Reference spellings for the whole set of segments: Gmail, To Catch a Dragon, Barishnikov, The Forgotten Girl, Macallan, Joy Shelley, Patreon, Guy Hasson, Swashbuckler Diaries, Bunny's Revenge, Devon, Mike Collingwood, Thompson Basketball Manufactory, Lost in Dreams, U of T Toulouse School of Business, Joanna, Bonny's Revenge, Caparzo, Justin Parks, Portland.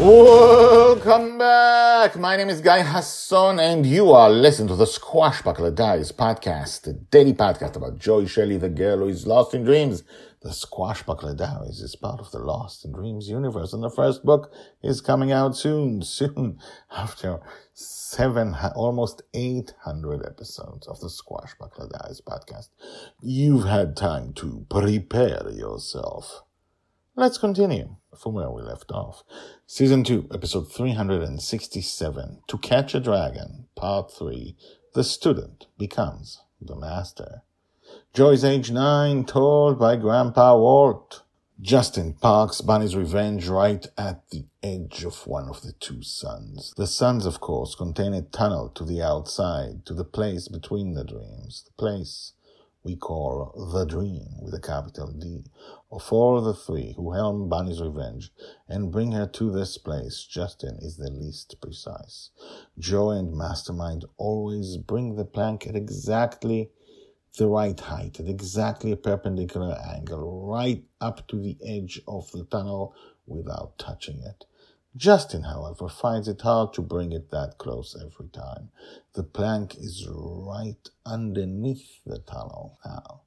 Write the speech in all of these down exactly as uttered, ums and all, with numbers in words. Welcome back! My name is Guy Hasson and you are listening to the Swashbuckler Diaries podcast, a daily podcast about Joy Shelley, the girl who is lost in dreams. The Swashbuckler Diaries is part of the Lost in Dreams universe, and the first book is coming out soon, soon, after seven, almost eight hundred episodes of the Swashbuckler Diaries podcast. You've had time to prepare yourself. Let's continue from where we left off. Season two, episode three hundred sixty-seven, To Catch a Dragon, part three, The Student Becomes the Master. Joy's age nine, told by Grandpa Walt. Justin Parks, Bunny's Revenge, right at the edge of one of the two suns. The suns, of course, contain a tunnel to the outside, to the place between the dreams, the place we call The Dream, with a capital D, for the three who helm Bonny's Revenge and bring her to this place. Justin is the least precise. Joe and Mastermind always bring the plank at exactly the right height, at exactly a perpendicular angle, right up to the edge of the tunnel without touching it. Justin, however, finds it hard to bring it that close every time. The plank is right underneath the tunnel now.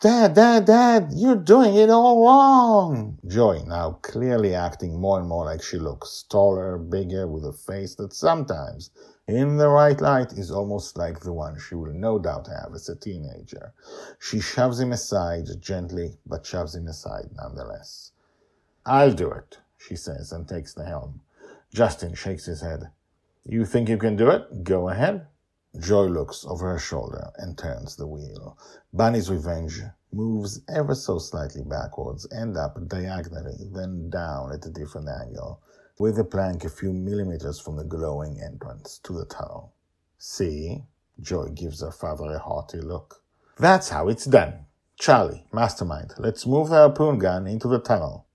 Dad, Dad, Dad, you're doing it all wrong! Joy, now clearly acting more and more like she looks, taller, bigger, with a face that sometimes, in the right light, is almost like the one she will no doubt have as a teenager. She shoves him aside, gently, but shoves him aside nonetheless. I'll do it, she says, and takes the helm. Justin shakes his head. You think you can do it? Go ahead. Joy looks over her shoulder and turns the wheel. Bunny's Revenge moves ever so slightly backwards and up diagonally, then down at a different angle, with the plank a few millimeters from the glowing entrance to the tunnel. See? Joy gives her father a haughty look. That's how it's done. Charlie, Mastermind, let's move the harpoon gun into the tunnel.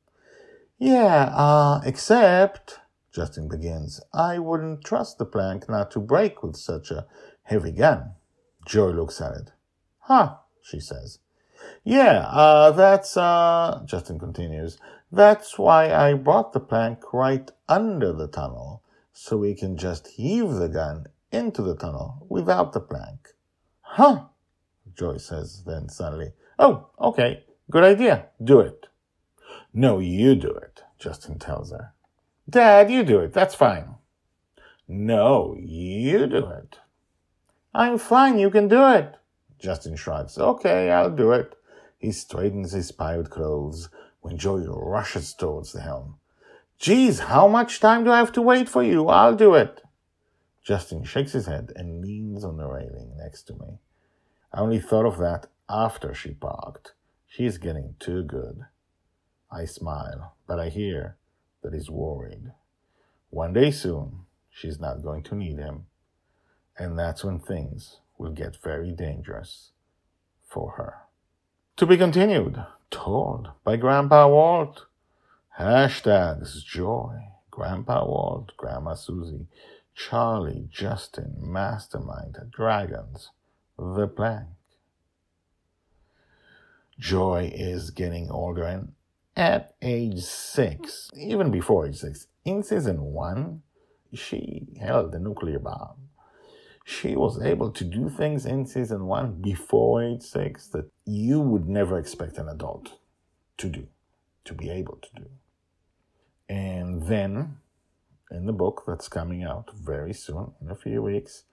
Yeah, uh, except, Justin begins, I wouldn't trust the plank not to break with such a heavy gun. Joy looks at it. Huh, she says. Yeah, uh, that's, uh, Justin continues, that's why I brought the plank right under the tunnel, so we can just heave the gun into the tunnel without the plank. Huh, Joy says, then suddenly, oh, okay, good idea, do it. No, you do it, Justin tells her. Dad, you do it, that's fine. No, you do it. I'm fine, you can do it. Justin shrugs. Okay, I'll do it. He straightens his pirate clothes when Joy rushes towards the helm. Geez, how much time do I have to wait for you? I'll do it. Justin shakes his head and leans on the railing next to me. I only thought of that after she parked. She's getting too good. I smile, but I hear that he's worried. One day soon, she's not going to need him. And that's when things will get very dangerous for her. To be continued, told by Grandpa Walt. Hashtags Joy, Grandpa Walt, Grandma Susie, Charlie, Justin, Mastermind, Dragons, The Plank. Joy is getting older, and at age six, even before age six, in season one, she held a nuclear bomb. She was able to do things in season one before age six that you would never expect an adult to do, to be able to do. And then, in the book that's coming out very soon, in a few weeks,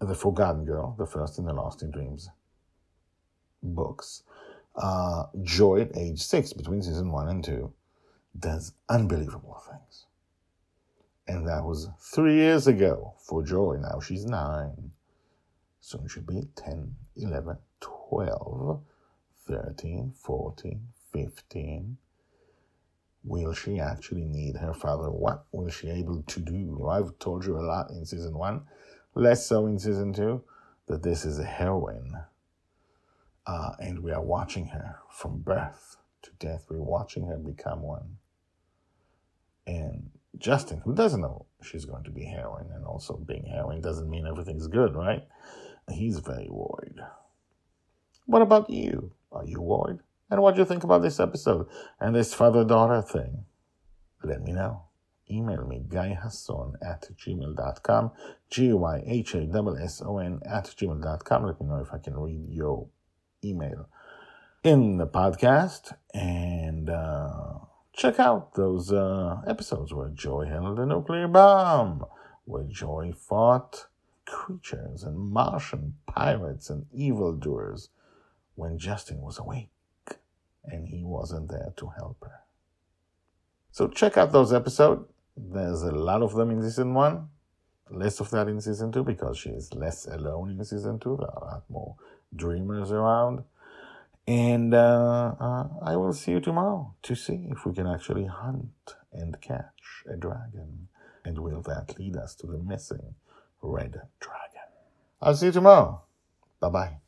The Forgotten Girl, the first in the Lost in Dreams books, Uh, Joy at age six, between season one and two, does unbelievable things. And that was three years ago for Joy. Now she's nine. So it should be ten, eleven, twelve, thirteen, fourteen, fifteen. Will she actually need her father? What will she able to do? I've told you a lot in season one, less so in season two, that this is a heroine. Uh, and we are watching her from birth to death. We're watching her become one. And Justin, who doesn't know she's going to be heroine, and also being heroine doesn't mean everything's good, right? He's very worried. What about you? Are you worried? And what do you think about this episode and this father-daughter thing? Let me know. Email me, guy hasson at gmail dot com, G Y H A S S O N at gmail dot com. Let me know if I can read your email in the podcast. And uh, check out those uh, episodes where Joy handled a nuclear bomb, where Joy fought creatures and Martian pirates and evildoers when Justin was awake and he wasn't there to help her. So check out those episodes. There's a lot of them in season one. Less of that in season two because she is less alone in season two. There are a lot more dreamers around. And uh, uh, I will see you tomorrow to see if we can actually hunt and catch a dragon. And will that lead us to the missing red dragon? I'll see you tomorrow. Bye-bye.